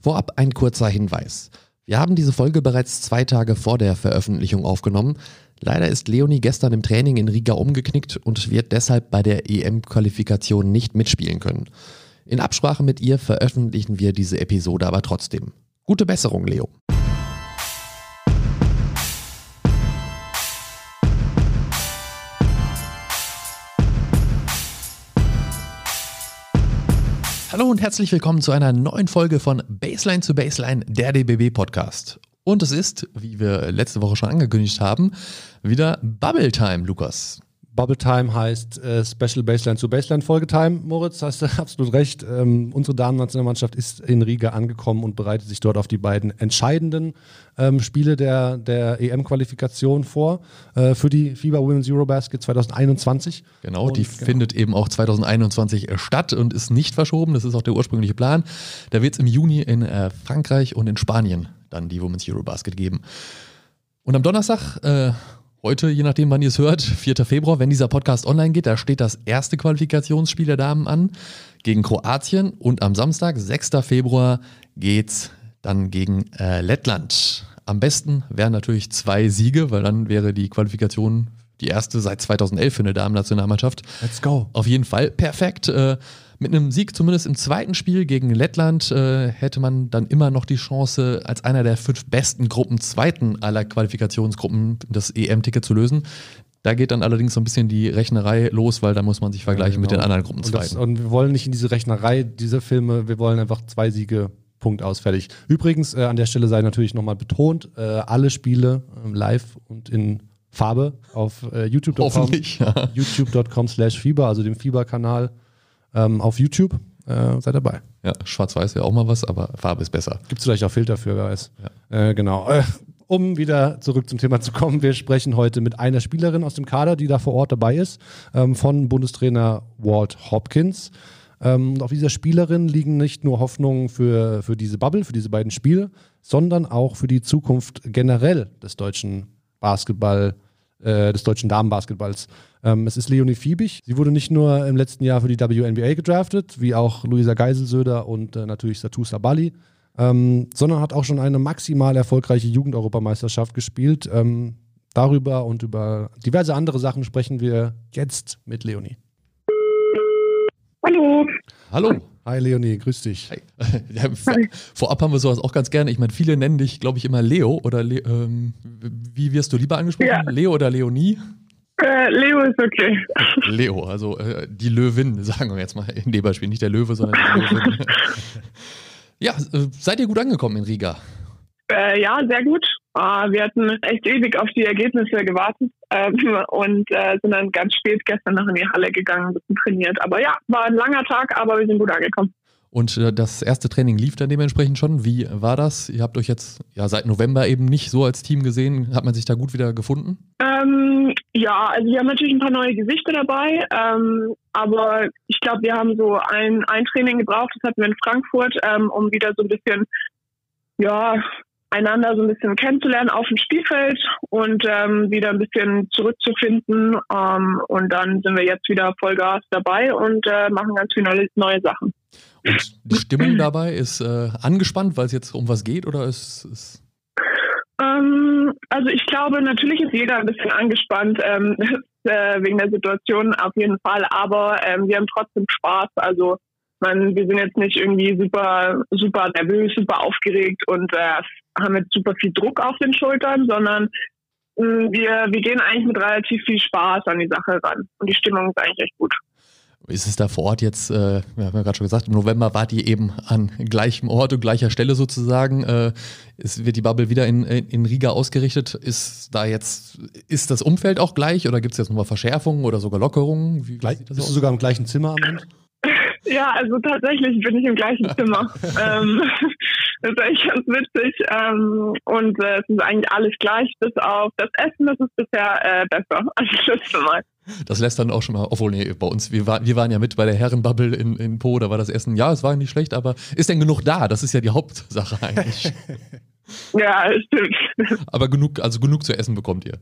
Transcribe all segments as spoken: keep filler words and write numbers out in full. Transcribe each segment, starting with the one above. Vorab ein kurzer Hinweis. Wir haben diese Folge bereits zwei Tage vor der Veröffentlichung aufgenommen. Leider ist Leonie gestern im Training in Riga umgeknickt und wird deshalb bei der E M-Qualifikation nicht mitspielen können. In Absprache mit ihr veröffentlichen wir diese Episode aber trotzdem. Gute Besserung, Leo! Hallo und herzlich willkommen zu einer neuen Folge von Baseline zu Baseline, der D B B-Podcast. Und es ist, wie wir letzte Woche schon angekündigt haben, wieder Bubble Time, Lukas. Bubble Time heißt äh, Special Baseline zu Baseline Folge Time. Moritz, hast du absolut recht. Ähm, unsere Damen-Nationalmannschaft ist in Riga angekommen und bereitet sich dort auf die beiden entscheidenden ähm, Spiele der, der E M-Qualifikation vor äh, für die FIBA Women's Eurobasket zwanzig einundzwanzig. Genau, und die genau. findet eben auch zwanzig einundzwanzig statt und ist nicht verschoben. Das ist auch der ursprüngliche Plan. Da wird es im Juni in äh, Frankreich und in Spanien dann die Women's Eurobasket geben. Und am Donnerstag, äh, heute, je nachdem wann ihr es hört, vierten Februar, wenn dieser Podcast online geht, da steht das erste Qualifikationsspiel der Damen an gegen Kroatien. Und am Samstag, sechsten Februar, geht's dann gegen äh, Lettland. Am besten wären natürlich zwei Siege, weil dann wäre die Qualifikation die erste seit zweitausendelf für eine Damen-Nationalmannschaft. Let's go. Auf jeden Fall perfekt. Äh, Mit einem Sieg zumindest im zweiten Spiel gegen Lettland äh, hätte man dann immer noch die Chance, als einer der fünf besten Gruppen Zweiten aller Qualifikationsgruppen das E M-Ticket zu lösen. Da geht dann allerdings so ein bisschen die Rechnerei los, weil da muss man sich vergleichen ja, genau. mit den anderen Gruppen Zweiten. Und, und wir wollen nicht in diese Rechnerei dieser Filme, wir wollen einfach zwei Siege, Punkt, aus, fertig. Übrigens, äh, an der Stelle sei natürlich nochmal betont, äh, alle Spiele äh, live und in Farbe auf äh, youtube punkt com ja. youtube punkt com slash FIBA, also dem FIBA-Kanal. Ähm, auf YouTube, äh, seid dabei. Ja, schwarz-weiß wäre auch mal was, aber Farbe ist besser. Gibt es vielleicht auch Filter für, wer weiß. Ja. Äh, genau. Äh, um wieder zurück zum Thema zu kommen, wir sprechen heute mit einer Spielerin aus dem Kader, die da vor Ort dabei ist, ähm, von Bundestrainer Walt Hopkins. Ähm, und auf dieser Spielerin liegen nicht nur Hoffnungen für, für diese Bubble, für diese beiden Spiele, sondern auch für die Zukunft generell des deutschen Basketball, äh, des deutschen Damenbasketballs. Ähm, es ist Leonie Fiebig. Sie wurde nicht nur im letzten Jahr für die W N B A gedraftet, wie auch Luisa Geiselsöder und äh, natürlich Satou Sabally, ähm, sondern hat auch schon eine maximal erfolgreiche Jugendeuropameisterschaft gespielt. Ähm, darüber und über diverse andere Sachen sprechen wir jetzt mit Leonie. Hallo. Hallo. Hi Leonie, grüß dich. Hi. Ja, vor, vorab haben wir sowas auch ganz gerne. Ich meine, viele nennen dich, glaube ich, immer Leo oder Le- ähm, wie wirst du lieber angesprochen? Ja. Leo oder Leonie? Äh, Leo ist okay. Leo, also äh, die Löwin, sagen wir jetzt mal in dem Beispiel. Nicht der Löwe, sondern die Löwin. Ja, äh, seid ihr gut angekommen in Riga? Äh, ja, sehr gut. Äh, wir hatten echt ewig auf die Ergebnisse gewartet äh, und äh, sind dann ganz spät gestern noch in die Halle gegangen, ein bisschen trainiert. Aber ja, war ein langer Tag, aber wir sind gut angekommen. Und äh, das erste Training lief dann dementsprechend schon. Wie war das? Ihr habt euch jetzt ja seit November eben nicht so als Team gesehen. Hat man sich da gut wieder gefunden? Ähm, ja, also wir haben natürlich ein paar neue Gesichter dabei. Ähm, aber ich glaube, wir haben so ein, ein Training gebraucht. Das hatten wir in Frankfurt, ähm, um wieder so ein bisschen, ja, einander so ein bisschen kennenzulernen auf dem Spielfeld und ähm, wieder ein bisschen zurückzufinden. Ähm, und dann sind wir jetzt wieder Vollgas dabei und äh, machen ganz viele neue Sachen. Und die Stimmung dabei ist äh, angespannt, weil es jetzt um was geht, oder ist, ist ähm, also ich glaube, natürlich ist jeder ein bisschen angespannt ähm, äh, wegen der Situation auf jeden Fall, aber ähm, wir haben trotzdem Spaß. Also man, wir sind jetzt nicht irgendwie super, super nervös, super aufgeregt und äh, haben jetzt super viel Druck auf den Schultern, sondern äh, wir, wir gehen eigentlich mit relativ viel Spaß an die Sache ran und die Stimmung ist eigentlich echt gut. Ist es da vor Ort jetzt, äh, wir haben ja gerade schon gesagt, im November wart ihr eben an gleichem Ort und gleicher Stelle sozusagen. Äh, es wird die Bubble wieder in, in Riga ausgerichtet. Ist da jetzt, ist das Umfeld auch gleich oder gibt es jetzt nochmal Verschärfungen oder sogar Lockerungen? Wie, Gleich, bist aus? Du sogar im gleichen Zimmer am Ende? Ja, also tatsächlich bin ich im gleichen Zimmer. ähm, das ist eigentlich ganz witzig. Ähm, und äh, es ist eigentlich alles gleich, bis auf das Essen, das ist bisher äh, besser als das letzte Mal. Das lässt dann auch schon mal, obwohl nee, bei uns, wir, war, wir waren ja mit bei der Herrenbubble in, in Po, da war das Essen, ja, es war nicht schlecht, aber ist denn genug da? Das ist ja die Hauptsache eigentlich. Ja, stimmt. Aber genug, also genug zu essen bekommt ihr.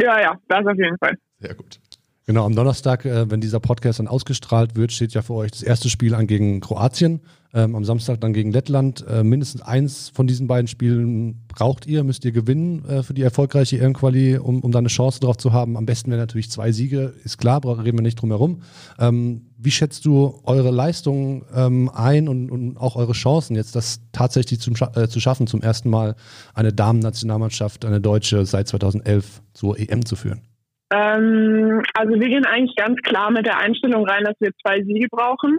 Ja, ja, das auf jeden Fall. Sehr gut. Genau, am Donnerstag, äh, wenn dieser Podcast dann ausgestrahlt wird, steht ja für euch das erste Spiel an gegen Kroatien. Ähm, am Samstag dann gegen Lettland. Äh, mindestens eins von diesen beiden Spielen braucht ihr, müsst ihr gewinnen äh, für die erfolgreiche E M-Quali, um, um da eine Chance drauf zu haben. Am besten wären natürlich zwei Siege, ist klar, reden wir nicht drum herum. Ähm, wie schätzt du eure Leistungen ähm, ein und, und auch eure Chancen, jetzt das tatsächlich zum Scha- äh, zu schaffen, zum ersten Mal eine Damen-Nationalmannschaft, eine Deutsche, seit zweitausendelf zur E M zu führen? Ähm, also wir gehen eigentlich ganz klar mit der Einstellung rein, dass wir zwei Siege brauchen.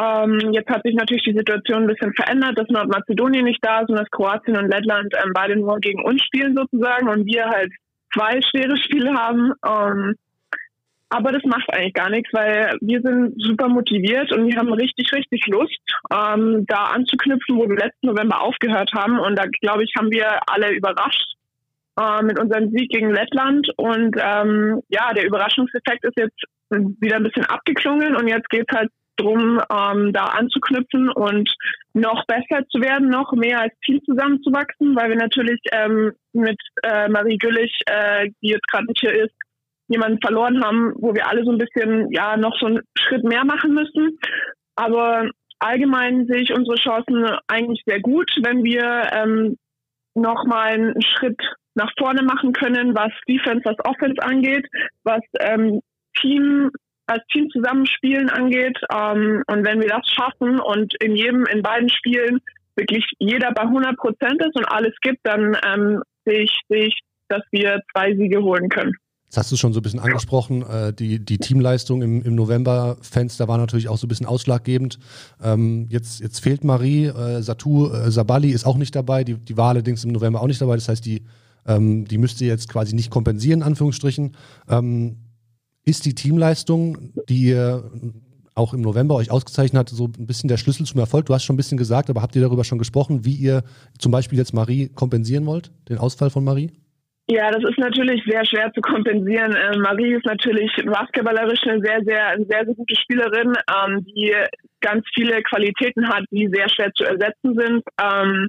Ähm, jetzt hat sich natürlich die Situation ein bisschen verändert, dass Nordmazedonien nicht da ist und dass Kroatien und Lettland ähm, beide nur gegen uns spielen sozusagen und wir halt zwei schwere Spiele haben. Ähm, aber das macht eigentlich gar nichts, weil wir sind super motiviert und wir haben richtig, richtig Lust, ähm, da anzuknüpfen, wo wir letzten November aufgehört haben. Und da, glaube ich, haben wir alle überrascht äh, mit unserem Sieg gegen Lettland. Und ähm, ja, der Überraschungseffekt ist jetzt wieder ein bisschen abgeklungen und jetzt geht es halt drum, ähm, da anzuknüpfen und noch besser zu werden, noch mehr als Team zusammenzuwachsen, weil wir natürlich ähm, mit äh, Marie Güllich, äh, die jetzt gerade nicht hier ist, jemanden verloren haben, wo wir alle so ein bisschen ja noch so einen Schritt mehr machen müssen. Aber allgemein sehe ich unsere Chancen eigentlich sehr gut, wenn wir ähm, nochmal einen Schritt nach vorne machen können, was Defense, was Offense angeht, was ähm, Team als Team zusammenspielen angeht. Ähm, und wenn wir das schaffen und in jedem, in beiden Spielen wirklich jeder bei hundert Prozent ist und alles gibt, dann ähm, sehe ich, sehe ich, dass wir zwei Siege holen können. Das hast du schon so ein bisschen angesprochen. Äh, die, die Teamleistung im, im November-Fenster war natürlich auch so ein bisschen ausschlaggebend. Ähm, jetzt, jetzt fehlt Marie. Äh, Satou äh, Sabali ist auch nicht dabei. Die, die war allerdings im November auch nicht dabei. Das heißt, die, ähm, die müsst ihr jetzt quasi nicht kompensieren, in Anführungsstrichen. Ähm, Ist die Teamleistung, die ihr auch im November euch ausgezeichnet hat, so ein bisschen der Schlüssel zum Erfolg? Du hast schon ein bisschen gesagt, aber habt ihr darüber schon gesprochen, wie ihr zum Beispiel jetzt Marie kompensieren wollt, den Ausfall von Marie? Ja, das ist natürlich sehr schwer zu kompensieren. Äh, Marie ist natürlich basketballerisch eine sehr, sehr, eine sehr, sehr gute Spielerin, ähm, die ganz viele Qualitäten hat, die sehr schwer zu ersetzen sind. Ähm,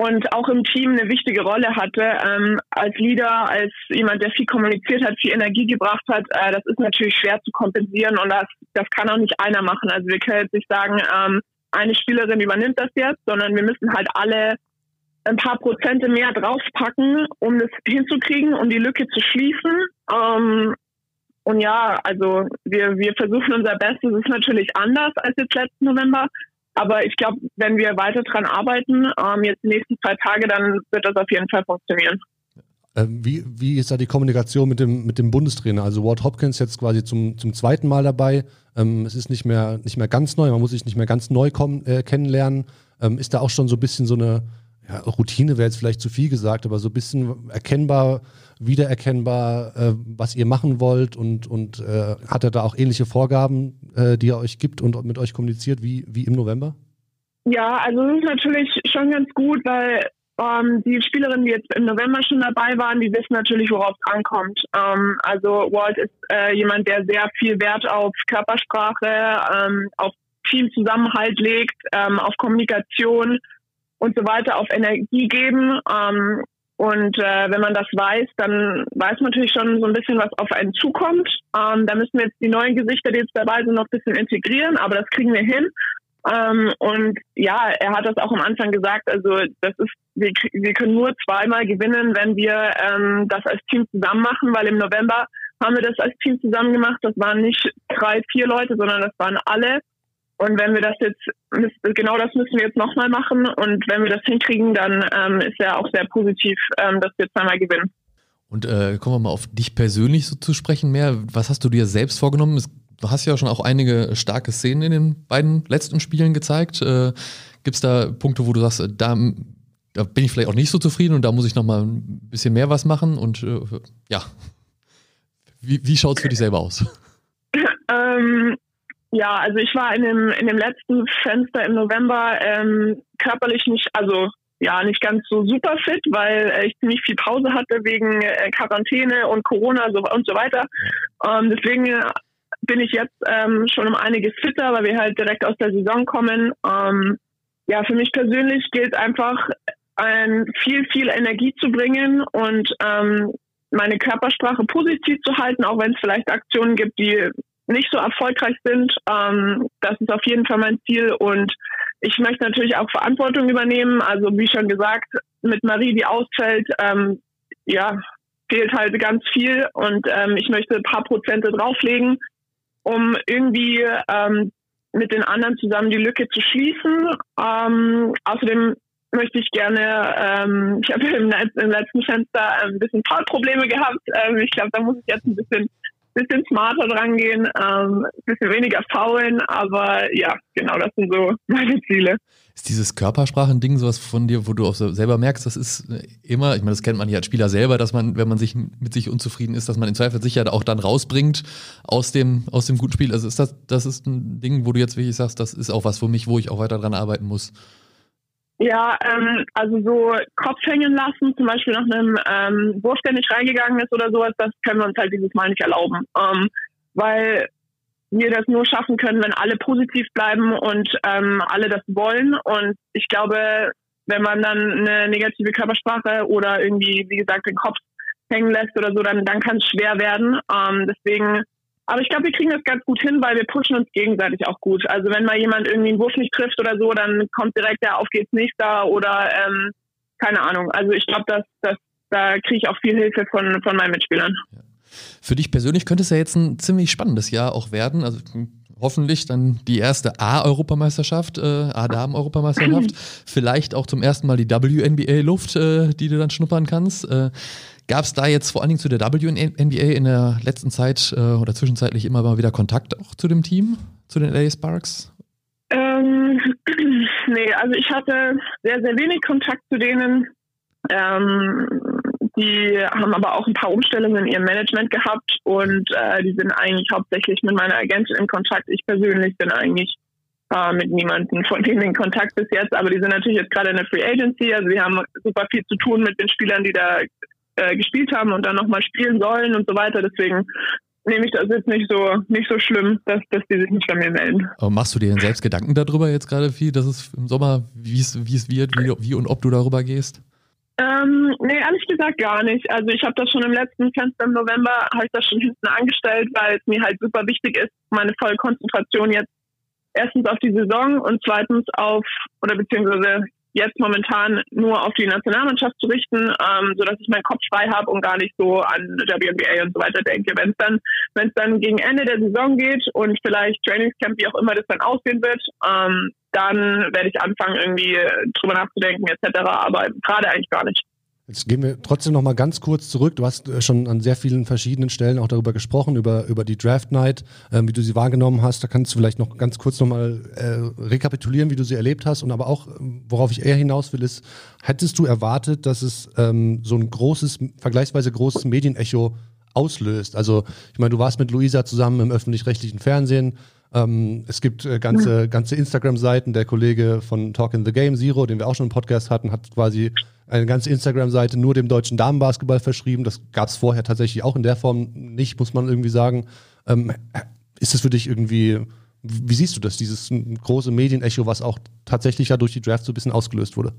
Und auch im Team eine wichtige Rolle hatte, ähm, als Leader, als jemand, der viel kommuniziert hat, viel Energie gebracht hat. Äh, das ist natürlich schwer zu kompensieren und das, das kann auch nicht einer machen. Also wir können jetzt nicht sagen, ähm, eine Spielerin übernimmt das jetzt, sondern wir müssen halt alle ein paar Prozente mehr draufpacken, um das hinzukriegen, um die Lücke zu schließen. Ähm, und ja, also wir, wir versuchen unser Bestes. Es ist natürlich anders als jetzt letzten November. Aber ich glaube, wenn wir weiter dran arbeiten, ähm, jetzt die nächsten zwei Tage, dann wird das auf jeden Fall funktionieren. Ähm, wie, wie ist da die Kommunikation mit dem, mit dem Bundestrainer? Also Walt Hopkins jetzt quasi zum, zum zweiten Mal dabei. Ähm, es ist nicht mehr, nicht mehr ganz neu, man muss sich nicht mehr ganz neu kommen, äh, kennenlernen. Ähm, ist da auch schon so ein bisschen so eine ja, Routine, wäre jetzt vielleicht zu viel gesagt, aber so ein bisschen erkennbar, wiedererkennbar, äh, was ihr machen wollt und, und äh, hat er da auch ähnliche Vorgaben, äh, die er euch gibt und mit euch kommuniziert wie, wie im November? Ja, also das ist natürlich schon ganz gut, weil ähm, die Spielerinnen, die jetzt im November schon dabei waren, die wissen natürlich, worauf es ankommt. Ähm, also Walt ist äh, jemand, der sehr viel Wert auf Körpersprache, ähm, auf Teamzusammenhalt legt, ähm, auf Kommunikation und so weiter, auf Energie geben. Ähm, Und äh, wenn man das weiß, dann weiß man natürlich schon so ein bisschen, was auf einen zukommt. Ähm, da müssen wir jetzt die neuen Gesichter, die jetzt dabei sind, noch ein bisschen integrieren, aber das kriegen wir hin. Ähm, und ja, er hat das auch am Anfang gesagt, also das ist, wir, wir können nur zweimal gewinnen, wenn wir ähm, das als Team zusammen machen, weil im November haben wir das als Team zusammen gemacht. Das waren nicht drei, vier Leute, sondern das waren alle. Und wenn wir das jetzt, genau das müssen wir jetzt nochmal machen. Und wenn wir das hinkriegen, dann ähm, ist ja auch sehr positiv, ähm, dass wir zweimal gewinnen. Und äh, kommen wir mal auf dich persönlich so zu sprechen mehr. Was hast du dir selbst vorgenommen? Es, du hast ja schon auch einige starke Szenen in den beiden letzten Spielen gezeigt. Äh, gibt es da Punkte, wo du sagst, da, da bin ich vielleicht auch nicht so zufrieden und da muss ich nochmal ein bisschen mehr was machen? Und äh, ja, wie, wie schaut es für dich selber aus? ähm... Ja, also ich war in dem in dem letzten Fenster im November ähm, körperlich nicht, also ja nicht ganz so super fit, weil äh, ich ziemlich viel Pause hatte wegen äh, Quarantäne und Corona so, und so weiter. Ähm, deswegen bin ich jetzt ähm, schon um einiges fitter, weil wir halt direkt aus der Saison kommen. Ähm, ja, für mich persönlich gilt einfach, ein, viel, viel Energie zu bringen und ähm, meine Körpersprache positiv zu halten, auch wenn es vielleicht Aktionen gibt, die nicht so erfolgreich sind. Ähm, das ist auf jeden Fall mein Ziel. Und ich möchte natürlich auch Verantwortung übernehmen. Also wie schon gesagt, mit Marie, die ausfällt, ähm, ja, fehlt halt ganz viel. Und ähm, ich möchte ein paar Prozente drauflegen, um irgendwie ähm, mit den anderen zusammen die Lücke zu schließen. Ähm, außerdem möchte ich gerne, ähm, ich habe im, im letzten Fenster ein bisschen Foul-Probleme gehabt. Ähm, ich glaube, da muss ich jetzt ein bisschen bisschen smarter dran gehen, ein ähm, bisschen weniger faulen, aber ja, genau, das sind so meine Ziele. Ist dieses Körpersprachending sowas von dir, wo du auch selber merkst, das ist immer, ich meine, das kennt man ja als Spieler selber, dass man, wenn man sich mit sich unzufrieden ist, dass man im Zweifel sich ja auch dann rausbringt aus dem, aus dem guten Spiel. Also ist das, das ist ein Ding, wo du jetzt wirklich sagst, das ist auch was für mich, wo ich auch weiter dran arbeiten muss. Ja, ähm, also so Kopf hängen lassen, zum Beispiel nach einem ähm, Wurf, der nicht reingegangen ist oder sowas, das können wir uns halt dieses Mal nicht erlauben, ähm, weil wir das nur schaffen können, wenn alle positiv bleiben und ähm, alle das wollen. Und ich glaube, wenn man dann eine negative Körpersprache oder irgendwie, wie gesagt, den Kopf hängen lässt oder so, dann, dann kann es schwer werden. Ähm, deswegen... Aber ich glaube, wir kriegen das ganz gut hin, weil wir pushen uns gegenseitig auch gut. Also wenn mal jemand irgendwie einen Wurf nicht trifft oder so, dann kommt direkt der Auf geht's nächster oder ähm, keine Ahnung. Also ich glaube, dass, dass, da kriege ich auch viel Hilfe von, von meinen Mitspielern. Ja. Für dich persönlich könnte es ja jetzt ein ziemlich spannendes Jahr auch werden. Also hoffentlich dann die erste A-Europameisterschaft, äh, A-Damen-Europameisterschaft. Vielleicht auch zum ersten Mal die W N B A-Luft, äh, die du dann schnuppern kannst. Äh, Gab es da jetzt vor allen Dingen zu der W N B A in der letzten Zeit äh, oder zwischenzeitlich immer mal wieder Kontakt auch zu dem Team, zu den L A Sparks? Ähm, nee, also ich hatte sehr, sehr wenig Kontakt zu denen. Ähm, die haben aber auch ein paar Umstellungen in ihrem Management gehabt und äh, die sind eigentlich hauptsächlich mit meiner Agentin in Kontakt. Ich persönlich bin eigentlich äh, mit niemandem von denen in Kontakt bis jetzt, aber die sind natürlich jetzt gerade in der Free Agency, also die haben super viel zu tun mit den Spielern, die da gespielt haben und dann nochmal spielen sollen und so weiter. Deswegen nehme ich das jetzt nicht so nicht so schlimm, dass, dass die sich nicht bei mir melden. Aber machst du dir denn selbst Gedanken darüber jetzt gerade viel, dass es im Sommer, wie es wie es wird, wie, wie und ob du darüber gehst? Ähm, nee, ehrlich gesagt gar nicht. Also ich habe das schon im letzten Fenster im November, habe ich das schon hinten angestellt, weil es mir halt super wichtig ist, meine volle Konzentration jetzt erstens auf die Saison und zweitens auf, oder beziehungsweise jetzt momentan nur auf die Nationalmannschaft zu richten, ähm, sodass ich meinen Kopf frei habe und gar nicht so an W N B A und so weiter denke. Wenn es dann, wenn es dann gegen Ende der Saison geht und vielleicht Trainingscamp, wie auch immer das dann aussehen wird, ähm, dann werde ich anfangen, irgendwie drüber nachzudenken et cetera. Aber gerade eigentlich gar nicht. Jetzt gehen wir trotzdem noch mal ganz kurz zurück. Du hast schon an sehr vielen verschiedenen Stellen auch darüber gesprochen, über, über die Draft Night, äh, wie du sie wahrgenommen hast. Da kannst du vielleicht noch ganz kurz noch mal äh, rekapitulieren, wie du sie erlebt hast. Und aber auch, worauf ich eher hinaus will, ist, hättest du erwartet, dass es ähm, so ein großes, vergleichsweise großes Medienecho auslöst? Also ich meine, du warst mit Luisa zusammen im öffentlich-rechtlichen Fernsehen. Ähm, es gibt äh, ganze, ganze Instagram-Seiten. Der Kollege von Talkin' the Game, Zero, den wir auch schon im Podcast hatten, hat quasi eine ganze Instagram-Seite nur dem deutschen Damenbasketball verschrieben. Das gab es vorher tatsächlich auch in der Form nicht, muss man irgendwie sagen. Ähm, ist das für dich irgendwie, wie siehst du das, dieses große Medienecho, was auch tatsächlich ja durch die Draft so ein bisschen ausgelöst wurde?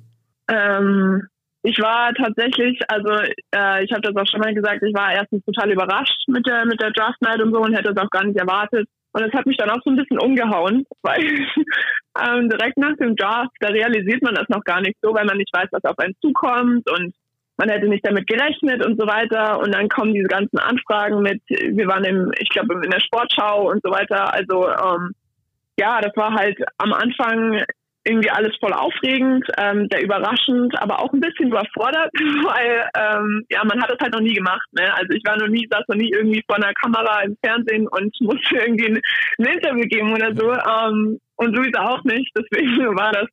Ähm, ich war tatsächlich, also äh, ich habe das auch schon mal gesagt, ich war erstens total überrascht mit der, mit der Draft Night und so und hätte das auch gar nicht erwartet. Und das hat mich dann auch so ein bisschen umgehauen, weil ähm, direkt nach dem Draft, da realisiert man das noch gar nicht so, weil man nicht weiß, was auf einen zukommt und man hätte nicht damit gerechnet und so weiter. Und dann kommen diese ganzen Anfragen mit, wir waren im, ich glaube, in der Sportschau und so weiter. Also ähm, ja, das war halt am Anfang irgendwie alles voll aufregend, ähm, sehr überraschend, aber auch ein bisschen überfordert, weil ähm, ja, man hat das halt noch nie gemacht. Ne? Also ich war noch nie, saß noch nie irgendwie vor einer Kamera im Fernsehen und musste irgendwie ein, ein Interview geben oder so. Ähm, und Luisa auch nicht. Deswegen war das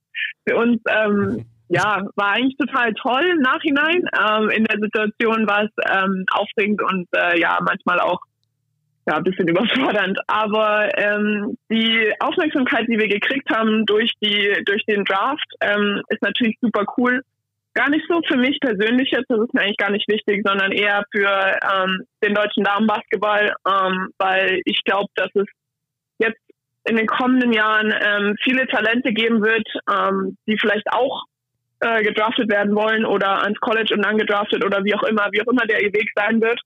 für uns, ähm, ja, war eigentlich total toll im Nachhinein. Ähm, in der Situation war es ähm, aufregend und äh, ja, manchmal auch ja, ein bisschen überfordernd, aber ähm, die Aufmerksamkeit, die wir gekriegt haben durch die durch den Draft, ähm, ist natürlich super cool. Gar nicht so für mich persönlich jetzt, das ist mir eigentlich gar nicht wichtig, sondern eher für ähm, den deutschen Damenbasketball, ähm, weil ich glaube, dass es jetzt in den kommenden Jahren ähm, viele Talente geben wird, ähm, die vielleicht auch äh, gedraftet werden wollen oder ans College und dann gedraftet oder wie auch immer, wie auch immer der ihr Weg sein wird.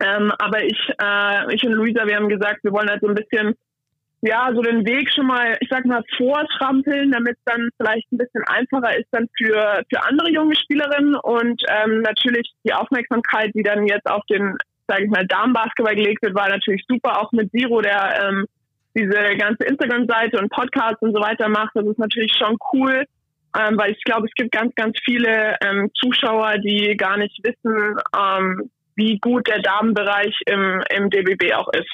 Ähm, aber ich, äh, ich und Luisa, wir haben gesagt, wir wollen halt so ein bisschen, ja, so den Weg schon mal, ich sag mal, vortrampeln, damit es dann vielleicht ein bisschen einfacher ist dann für, für andere junge Spielerinnen und ähm, natürlich die Aufmerksamkeit, die dann jetzt auf den, sage ich mal, Damenbasketball gelegt wird, war natürlich super, auch mit Siro, der ähm, diese ganze Instagram-Seite und Podcasts und so weiter macht. Das ist natürlich schon cool, ähm, weil ich glaube, es gibt ganz, ganz viele ähm, Zuschauer, die gar nicht wissen, ähm, wie gut der Damenbereich im, im D B B auch ist.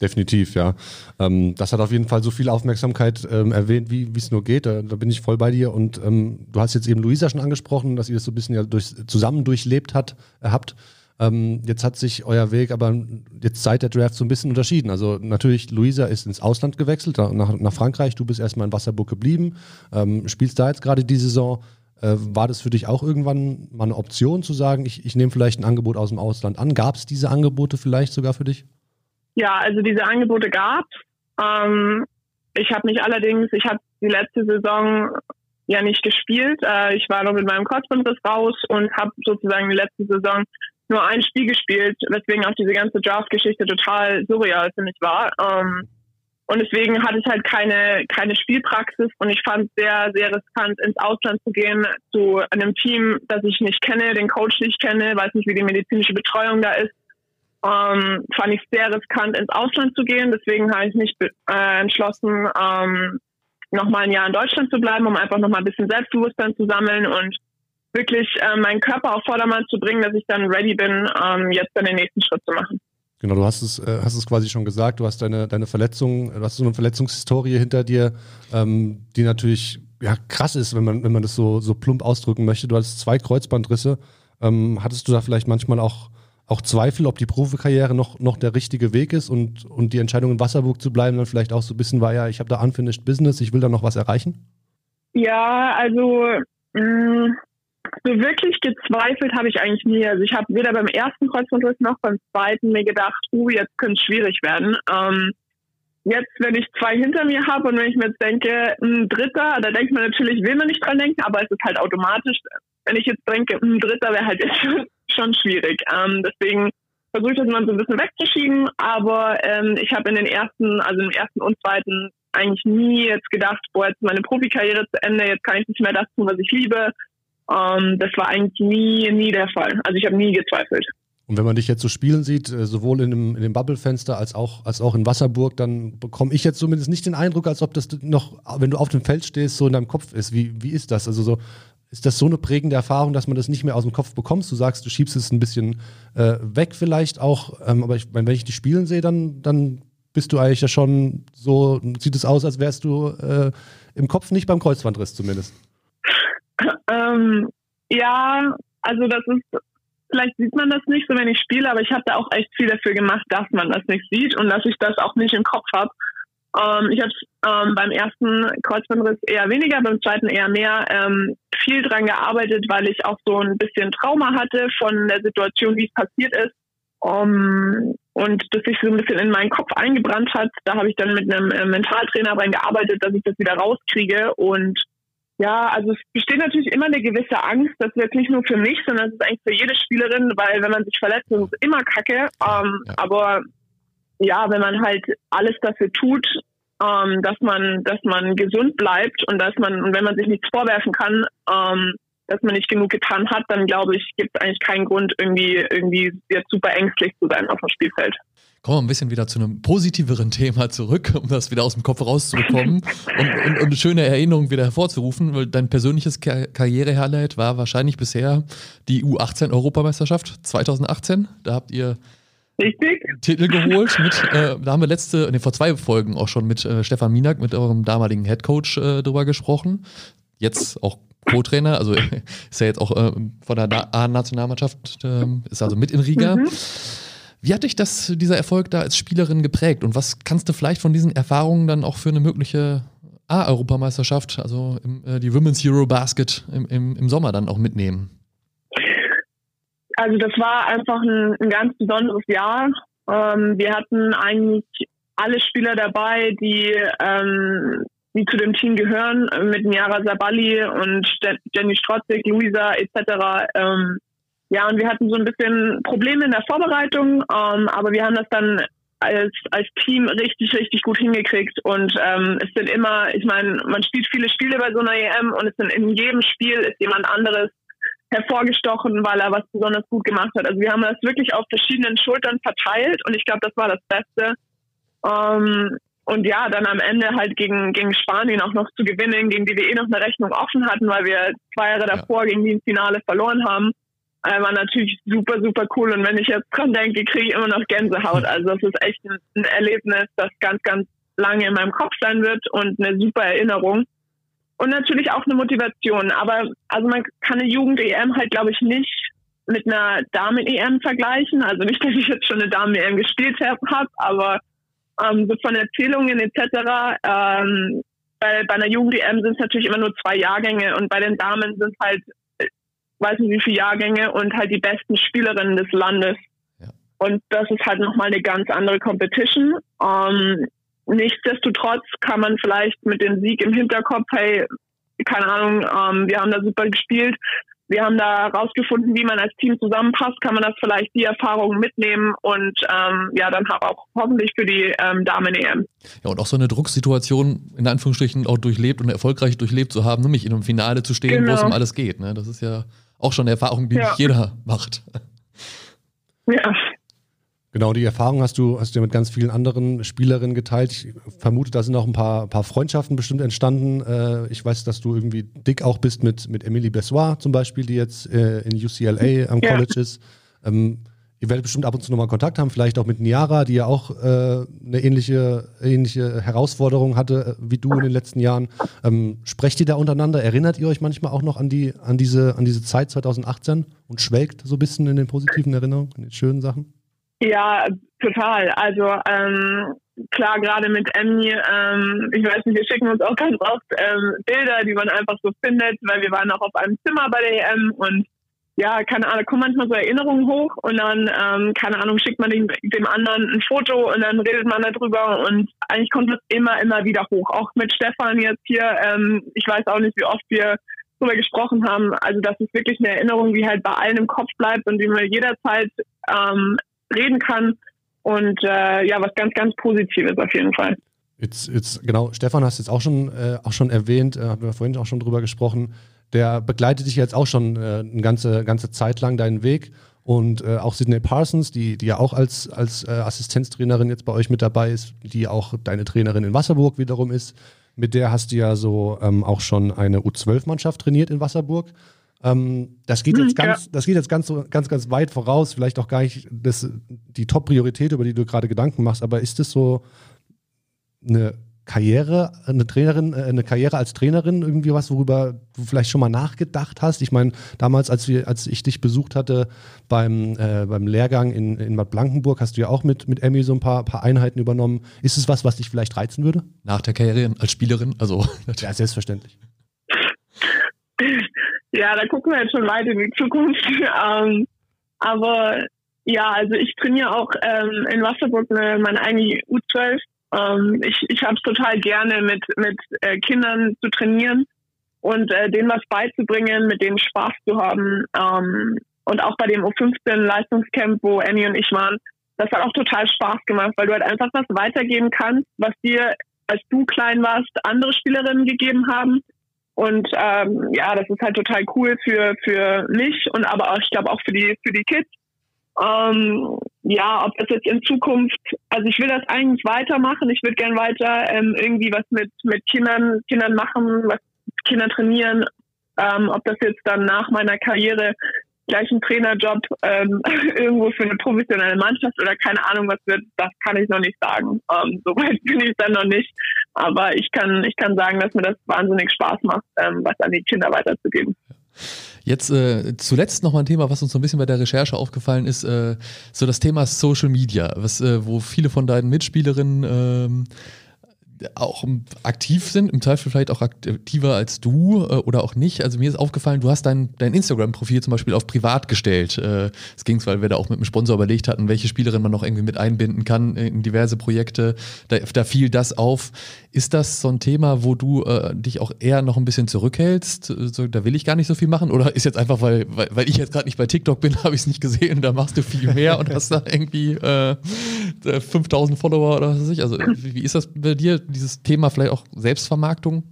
Definitiv, ja. Ähm, das hat auf jeden Fall so viel Aufmerksamkeit ähm, erwähnt, wie es nur geht. Da, da bin ich voll bei dir. Und ähm, du hast jetzt eben Luisa schon angesprochen, dass ihr das so ein bisschen ja durch, zusammen durchlebt hat, äh, habt. Ähm, jetzt hat sich euer Weg aber jetzt seit der Draft so ein bisschen unterschieden. Also natürlich, Luisa ist ins Ausland gewechselt, nach, nach Frankreich. Du bist erstmal in Wasserburg geblieben, ähm, spielst da jetzt gerade die Saison. Äh, war das für dich auch irgendwann mal eine Option zu sagen, ich, ich nehme vielleicht ein Angebot aus dem Ausland an? Gab es diese Angebote vielleicht sogar für dich? Ja, also diese Angebote gab es. Ähm, ich habe mich allerdings, ich habe die letzte Saison ja nicht gespielt. Äh, ich war noch mit meinem Kreuzbandriss raus und habe sozusagen die letzte Saison nur ein Spiel gespielt, weswegen auch diese ganze Draft-Geschichte total surreal für mich war. Ähm, und deswegen hatte ich halt keine keine Spielpraxis und ich fand es sehr, sehr riskant, ins Ausland zu gehen, zu einem Team, das ich nicht kenne, den Coach nicht kenne, weiß nicht, wie die medizinische Betreuung da ist. Ähm, fand ich sehr riskant, ins Ausland zu gehen. Deswegen habe ich mich äh, entschlossen, ähm, nochmal ein Jahr in Deutschland zu bleiben, um einfach nochmal ein bisschen Selbstbewusstsein zu sammeln und wirklich äh, meinen Körper auf Vordermann zu bringen, dass ich dann ready bin, ähm, jetzt dann den nächsten Schritt zu machen. Genau, du hast es, äh, hast es quasi schon gesagt, du hast deine, deine Verletzung, du hast so eine Verletzungshistorie hinter dir, ähm, die natürlich ja, krass ist, wenn man, wenn man das so, so plump ausdrücken möchte. Du hattest zwei Kreuzbandrisse. Ähm, hattest du da vielleicht manchmal auch auch Zweifel, ob die Profikarriere noch, noch der richtige Weg ist und, und die Entscheidung in Wasserburg zu bleiben dann vielleicht auch so ein bisschen war, ja, ich habe da unfinished business, ich will da noch was erreichen? Ja, also mh, so wirklich gezweifelt habe ich eigentlich nie. Also ich habe weder beim ersten Kreuzbandriss noch beim zweiten mir gedacht, uh, jetzt könnte es schwierig werden. Ähm, jetzt, wenn ich zwei hinter mir habe und wenn ich mir jetzt denke, ein dritter, da denkt man natürlich, will man nicht dran denken, aber es ist halt automatisch, wenn ich jetzt denke, ein dritter wäre halt jetzt schon schon schwierig. Ähm, deswegen versuche ich das immer so ein bisschen wegzuschieben, aber ähm, ich habe in den ersten, also im ersten und zweiten eigentlich nie jetzt gedacht, boah, jetzt ist meine Profikarriere zu Ende, jetzt kann ich nicht mehr das tun, was ich liebe. Ähm, das war eigentlich nie, nie der Fall. Also ich habe nie gezweifelt. Und wenn man dich jetzt so spielen sieht, sowohl in dem, in dem Bubble-Fenster als auch, als auch in Wasserburg, dann bekomme ich jetzt zumindest nicht den Eindruck, als ob das noch, wenn du auf dem Feld stehst, so in deinem Kopf ist. Wie, wie ist das? Also so Ist das so eine prägende Erfahrung, dass man das nicht mehr aus dem Kopf bekommst? Du sagst, du schiebst es ein bisschen äh, weg vielleicht auch. Ähm, aber ich, wenn ich die Spielen sehe, dann, dann bist du eigentlich ja schon so, sieht es aus, als wärst du äh, im Kopf nicht beim Kreuzbandriss zumindest. Ähm, ja, also das ist, vielleicht sieht man das nicht so, wenn ich spiele, aber ich habe da auch echt viel dafür gemacht, dass man das nicht sieht und dass ich das auch nicht im Kopf habe. Ähm, ich habe ähm, beim ersten Kreuzbandriss eher weniger, beim zweiten eher mehr ähm, viel dran gearbeitet, weil ich auch so ein bisschen Trauma hatte von der Situation, wie es passiert ist, um, und das sich so ein bisschen in meinen Kopf eingebrannt hat. Da habe ich dann mit einem äh, Mentaltrainer dran gearbeitet, dass ich das wieder rauskriege. Und ja, also es besteht natürlich immer eine gewisse Angst, das ist jetzt nicht nur für mich, sondern das ist eigentlich für jede Spielerin, weil wenn man sich verletzt, ist es immer kacke, ähm, ja. aber ja, wenn man halt alles dafür tut, ähm, dass man, dass man gesund bleibt und dass man, und wenn man sich nichts vorwerfen kann, ähm, dass man nicht genug getan hat, dann glaube ich, gibt es eigentlich keinen Grund, irgendwie, irgendwie jetzt super ängstlich zu sein auf dem Spielfeld. Kommen wir ein bisschen wieder zu einem positiveren Thema zurück, um das wieder aus dem Kopf rauszubekommen und, und, und eine schöne Erinnerung wieder hervorzurufen, weil dein persönliches Kar- Karriere-Highlight war wahrscheinlich bisher die U achtzehn-Europameisterschaft zwanzig achtzehn. Da habt ihr Richtig. Titel geholt. Mit, äh, da haben wir letzte, nee, vor zwei Folgen auch schon mit äh, Stefan Minak, mit eurem damaligen Headcoach, äh, drüber gesprochen. Jetzt auch Co-Trainer, also äh, ist ja jetzt auch äh, von der Na- A-Nationalmannschaft, äh, ist also mit in Riga. Mhm. Wie hat dich das, dieser Erfolg da als Spielerin geprägt und was kannst du vielleicht von diesen Erfahrungen dann auch für eine mögliche A-Europameisterschaft, also im, äh, die Women's Eurobasket im, im, im Sommer dann auch mitnehmen? Also das war einfach ein, ein ganz besonderes Jahr. Ähm, wir hatten eigentlich alle Spieler dabei, die ähm, die zu dem Team gehören, mit Nyara Sabali und Jenny Strotzig, Luisa et cetera. Ähm, ja, und wir hatten so ein bisschen Probleme in der Vorbereitung, ähm, aber wir haben das dann als als Team richtig, richtig gut hingekriegt. Und ähm, es sind immer, ich meine, man spielt viele Spiele bei so einer E M und es sind in jedem Spiel ist jemand anderes hervorgestochen, weil er was besonders gut gemacht hat. Also wir haben das wirklich auf verschiedenen Schultern verteilt und ich glaube, das war das Beste. Ähm, Und ja, dann am Ende halt gegen, gegen Spanien auch noch zu gewinnen, gegen die wir eh noch eine Rechnung offen hatten, weil wir zwei Jahre davor gegen die im Finale verloren haben, war natürlich super, super cool. Und wenn ich jetzt dran denke, kriege ich immer noch Gänsehaut. Also das ist echt ein, ein Erlebnis, das ganz, ganz lange in meinem Kopf sein wird und eine super Erinnerung. Und natürlich auch eine Motivation. Aber also man kann eine Jugend-E M halt, glaube ich, nicht mit einer Damen-E M vergleichen. Also nicht, dass ich jetzt schon eine Damen-E M gespielt habe, aber Ähm, so von Erzählungen et cetera. Ähm, bei, bei einer Jugend-E M sind es natürlich immer nur zwei Jahrgänge und bei den Damen sind halt, weiß nicht wie viele Jahrgänge und halt die besten Spielerinnen des Landes. Ja. Und das ist halt nochmal eine ganz andere Competition. Ähm, nichtsdestotrotz kann man vielleicht mit dem Sieg im Hinterkopf, hey, keine Ahnung, ähm, wir haben da super gespielt, wir haben da rausgefunden, wie man als Team zusammenpasst, kann man das vielleicht die Erfahrungen mitnehmen und ähm, ja, dann auch hoffentlich für die ähm, Damen-E M. Ja, und auch so eine Drucksituation in Anführungsstrichen auch durchlebt und erfolgreich durchlebt zu haben, nämlich in einem Finale zu stehen, genau, wo es um alles geht. Ne? Das ist ja auch schon eine Erfahrung, die ja nicht jeder macht. Ja. Genau, die Erfahrung hast du, hast du mit ganz vielen anderen Spielerinnen geteilt. Ich vermute, da sind auch ein paar, paar Freundschaften bestimmt entstanden. Äh, ich weiß, dass du irgendwie dick auch bist mit, mit Emily Bessoir zum Beispiel, die jetzt äh, in U C L A am ja. College ist. Ähm, ihr werdet bestimmt ab und zu nochmal Kontakt haben, vielleicht auch mit Nyara, die ja auch äh, eine ähnliche, ähnliche Herausforderung hatte äh, wie du in den letzten Jahren. Ähm, sprecht ihr da untereinander? Erinnert ihr euch manchmal auch noch an, die, an, diese, an diese Zeit zwanzig achtzehn und schwelgt so ein bisschen in den positiven Erinnerungen, in den schönen Sachen? Ja, total. Also ähm, klar, gerade mit Emmy, ähm, ich weiß nicht, wir schicken uns auch ganz oft ähm, Bilder, die man einfach so findet, weil wir waren auch auf einem Zimmer bei der E M und ja, keine Ahnung, kommen manchmal so Erinnerungen hoch und dann, ähm, keine Ahnung, schickt man dem, dem anderen ein Foto und dann redet man darüber und eigentlich kommt das immer, immer wieder hoch. Auch mit Stefan jetzt hier, ähm, ich weiß auch nicht, wie oft wir darüber gesprochen haben. Also das ist wirklich eine Erinnerung, die halt bei allen im Kopf bleibt und die man jederzeit ähm, reden kann und äh, ja, was ganz, ganz Positives auf jeden Fall. Jetzt, jetzt genau, Stefan hast jetzt auch schon, äh, auch schon erwähnt, äh, haben wir vorhin auch schon drüber gesprochen, der begleitet dich jetzt auch schon äh, eine ganze, ganze Zeit lang deinen Weg und äh, auch Sydney Parsons, die, die ja auch als, als äh, Assistenztrainerin jetzt bei euch mit dabei ist, die auch deine Trainerin in Wasserburg wiederum ist, mit der hast du ja so ähm, auch schon eine U zwölf Mannschaft trainiert in Wasserburg. Ähm, das geht jetzt, ganz, ja. das geht jetzt ganz, ganz, ganz weit voraus, vielleicht auch gar nicht das, die Top-Priorität, über die du gerade Gedanken machst, aber ist das so eine Karriere, eine Trainerin, eine Karriere als Trainerin irgendwie was, worüber du vielleicht schon mal nachgedacht hast? Ich meine, damals, als wir, als ich dich besucht hatte beim, äh, beim Lehrgang in, in Bad Blankenburg, hast du ja auch mit, mit Emmy so ein paar, paar Einheiten übernommen. Ist es was, was dich vielleicht reizen würde? Nach der Karriere als Spielerin? Also, ja, selbstverständlich. Ja, da gucken wir jetzt schon weit in die Zukunft. ähm, aber ja, also ich trainiere auch ähm, in Wasserburg meine eigene U zwölf. Ähm, ich ich habe es total gerne, mit, mit äh, Kindern zu trainieren und äh, denen was beizubringen, mit denen Spaß zu haben. Ähm, und auch bei dem U fünfzehn Leistungscamp, wo Annie und ich waren, das hat auch total Spaß gemacht, weil du halt einfach was weitergeben kannst, was dir, als du klein warst, andere Spielerinnen gegeben haben. Und ähm, ja, das ist halt total cool für für mich und aber auch, ich glaube auch für die für die Kids. Ähm, ja, ob das jetzt in Zukunft, also ich will das eigentlich weitermachen. Ich würde gern weiter ähm, irgendwie was mit mit Kindern Kindern machen, was Kinder trainieren. Ähm, ob das jetzt dann nach meiner Karriere gleich ein Trainerjob ähm, irgendwo für eine professionelle Mannschaft oder keine Ahnung was wird, das kann ich noch nicht sagen. Ähm, so weit bin ich dann noch nicht. Aber ich kann, ich kann sagen, dass mir das wahnsinnig Spaß macht, ähm, was an die Kinder weiterzugeben. Jetzt äh, zuletzt nochmal ein Thema, was uns so ein bisschen bei der Recherche aufgefallen ist, äh, so das Thema Social Media, was, äh, wo viele von deinen Mitspielerinnen ähm, auch aktiv sind, im Zweifel vielleicht auch aktiver als du äh, oder auch nicht. Also mir ist aufgefallen, du hast dein, dein Instagram-Profil zum Beispiel auf privat gestellt. Es äh, ging, weil wir da auch mit einem Sponsor überlegt hatten, welche Spielerin man noch irgendwie mit einbinden kann in diverse Projekte. Da, da fiel das auf. Ist das so ein Thema, wo du äh, dich auch eher noch ein bisschen zurückhältst? So, da will ich gar nicht so viel machen? Oder ist jetzt einfach, weil, weil, weil ich jetzt gerade nicht bei TikTok bin, habe ich es nicht gesehen, da machst du viel mehr und hast da irgendwie äh, fünftausend Follower oder was weiß ich. Also wie ist das bei dir, dieses Thema vielleicht auch Selbstvermarktung?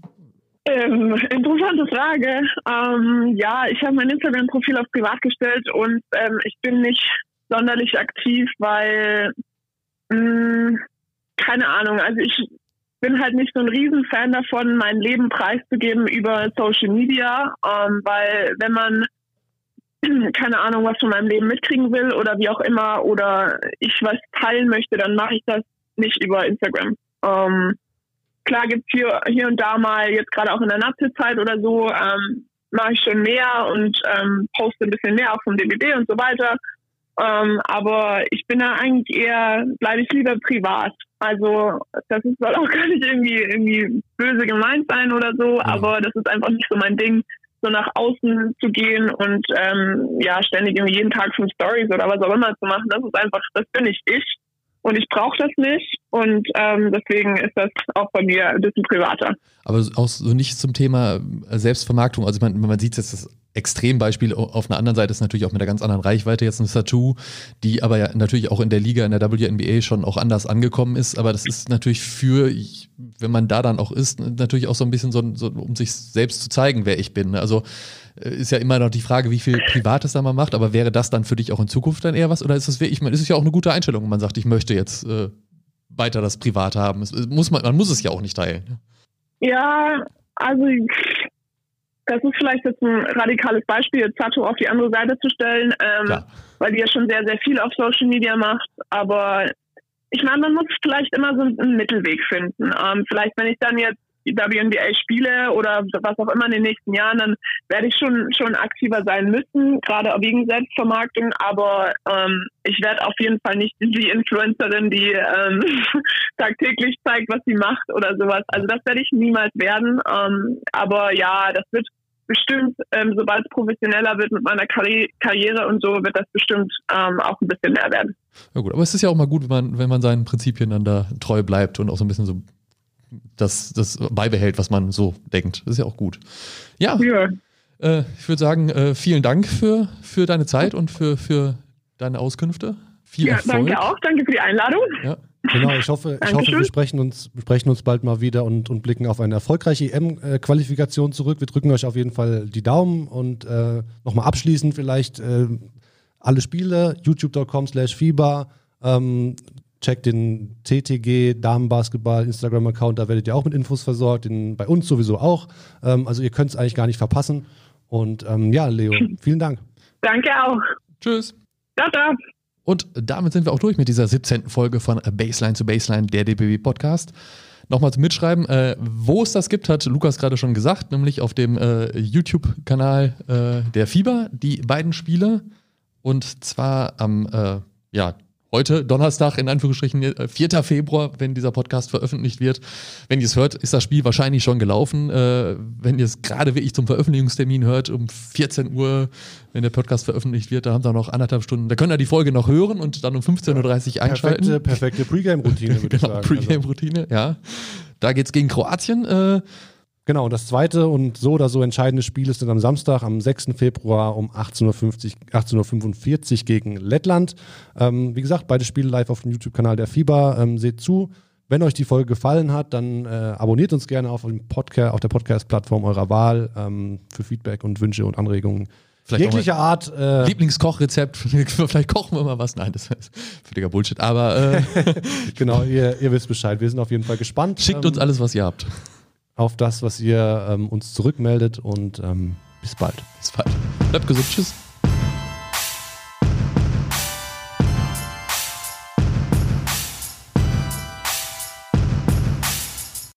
Ähm, interessante Frage. Ähm, ja, ich habe mein Instagram-Profil auf privat gestellt und ähm, ich bin nicht sonderlich aktiv, weil mh, keine Ahnung, also ich bin halt nicht so ein Riesenfan davon, mein Leben preiszugeben über Social Media, ähm, weil wenn man keine Ahnung, was von meinem Leben mitkriegen will oder wie auch immer oder ich was teilen möchte, dann mache ich das nicht über Instagram. Ähm, klar gibt es hier, hier und da mal, jetzt gerade auch in der Nazi-Zeit oder so, ähm, mache ich schon mehr und ähm, poste ein bisschen mehr, auch vom D B B und so weiter. Ähm, aber ich bin da eigentlich eher, bleibe ich lieber privat. Also das soll auch gar nicht irgendwie, irgendwie böse gemeint sein oder so, mhm. aber das ist einfach nicht so mein Ding, so nach außen zu gehen und ähm, ja ständig irgendwie jeden Tag fünf Stories oder was auch immer zu machen. Das ist einfach, das bin nicht ich und ich brauche das nicht und ähm, deswegen ist das auch bei mir ein bisschen privater. Aber auch so nicht zum Thema Selbstvermarktung, also man, man sieht jetzt das Extrembeispiel auf einer anderen Seite ist natürlich auch mit einer ganz anderen Reichweite jetzt eine Satou, die aber ja natürlich auch in der Liga, in der W N B A schon auch anders angekommen ist, aber das ist natürlich für, wenn man da dann auch ist, natürlich auch so ein bisschen so, so um sich selbst zu zeigen, wer ich bin. Also ist ja immer noch die Frage, wie viel Privates da man macht, aber wäre das dann für dich auch in Zukunft dann eher was oder ist das wirklich, ich meine, ist es ja auch eine gute Einstellung, wenn man sagt, ich möchte jetzt äh, weiter das Privat haben. Es, muss man, man muss es ja auch nicht teilen. Ja, also das ist vielleicht jetzt ein radikales Beispiel, Satou auf die andere Seite zu stellen, ähm, ja. weil die ja schon sehr, sehr viel auf Social Media macht. Aber ich meine, man muss vielleicht immer so einen Mittelweg finden. Ähm, vielleicht, wenn ich dann jetzt die W N B A spiele oder was auch immer in den nächsten Jahren, dann werde ich schon, schon aktiver sein müssen, gerade wegen Selbstvermarktung. Aber ähm, ich werde auf jeden Fall nicht die Influencerin, die ähm, tagtäglich zeigt, was sie macht oder sowas. Also das werde ich niemals werden. Ähm, aber ja, das wird bestimmt, ähm, sobald es professioneller wird mit meiner Karri- Karriere und so, wird das bestimmt ähm, auch ein bisschen mehr werden. Ja gut, aber es ist ja auch mal gut, wenn man, wenn man seinen Prinzipien dann da treu bleibt und auch so ein bisschen so das, das beibehält, was man so denkt. Das ist ja auch gut. Ja, ja. Äh, ich würde sagen, äh, vielen Dank für, für deine Zeit und für, für deine Auskünfte. Viel ja, Erfolg. Danke auch. Danke für die Einladung. Ja. Genau, ich hoffe, ich hoffe wir sprechen uns, sprechen uns bald mal wieder und, und blicken auf eine erfolgreiche E M-Qualifikation zurück. Wir drücken euch auf jeden Fall die Daumen und äh, nochmal abschließend vielleicht äh, alle Spiele, youtube dot com slash F I B A, ähm, checkt den T T G Damenbasketball Instagram-Account, da werdet ihr auch mit Infos versorgt, den, bei uns sowieso auch. Ähm, also ihr könnt es eigentlich gar nicht verpassen. Und ähm, ja, Leo, vielen Dank. Danke auch. Tschüss. Ciao, ciao. Und damit sind wir auch durch mit dieser siebzehnten Folge von Baseline zu Baseline, der D B B-Podcast. Nochmal zum Mitschreiben, äh, wo es das gibt, hat Lukas gerade schon gesagt, nämlich auf dem äh, YouTube-Kanal äh, der F I B A, die beiden Spiele. Und zwar am, äh, ja, heute, Donnerstag, in Anführungsstrichen, vierten Februar, wenn dieser Podcast veröffentlicht wird. Wenn ihr es hört, ist das Spiel wahrscheinlich schon gelaufen. Äh, wenn ihr es gerade wirklich zum Veröffentlichungstermin hört, um vierzehn Uhr, wenn der Podcast veröffentlicht wird, da haben wir noch anderthalb Stunden. Da könnt ihr die Folge noch hören und dann um fünfzehn Uhr dreißig einschalten. Perfekte, perfekte Pre-Game-Routine, würde genau, ich sagen. Pre-Game-Routine, also. Ja. Da geht's gegen Kroatien. Äh, Genau, und das zweite und so oder so entscheidende Spiel ist dann am Samstag, am sechsten Februar um achtzehn Uhr fünfundvierzig gegen Lettland. Ähm, wie gesagt, beide Spiele live auf dem YouTube-Kanal der F I B A. Ähm, seht zu. Wenn euch die Folge gefallen hat, dann äh, abonniert uns gerne auf, dem Podca- auf der Podcast-Plattform eurer Wahl ähm, für Feedback und Wünsche und Anregungen. Vielleicht jegliche Art. Äh, Lieblingskochrezept, vielleicht kochen wir mal was. Nein, das ist völliger Bullshit, aber. Äh genau, ihr, ihr wisst Bescheid. Wir sind auf jeden Fall gespannt. Schickt ähm, uns alles, was ihr habt. Auf das, was ihr ähm, uns zurückmeldet und ähm, bis bald. Bis bald. Bleibt gesund. Tschüss.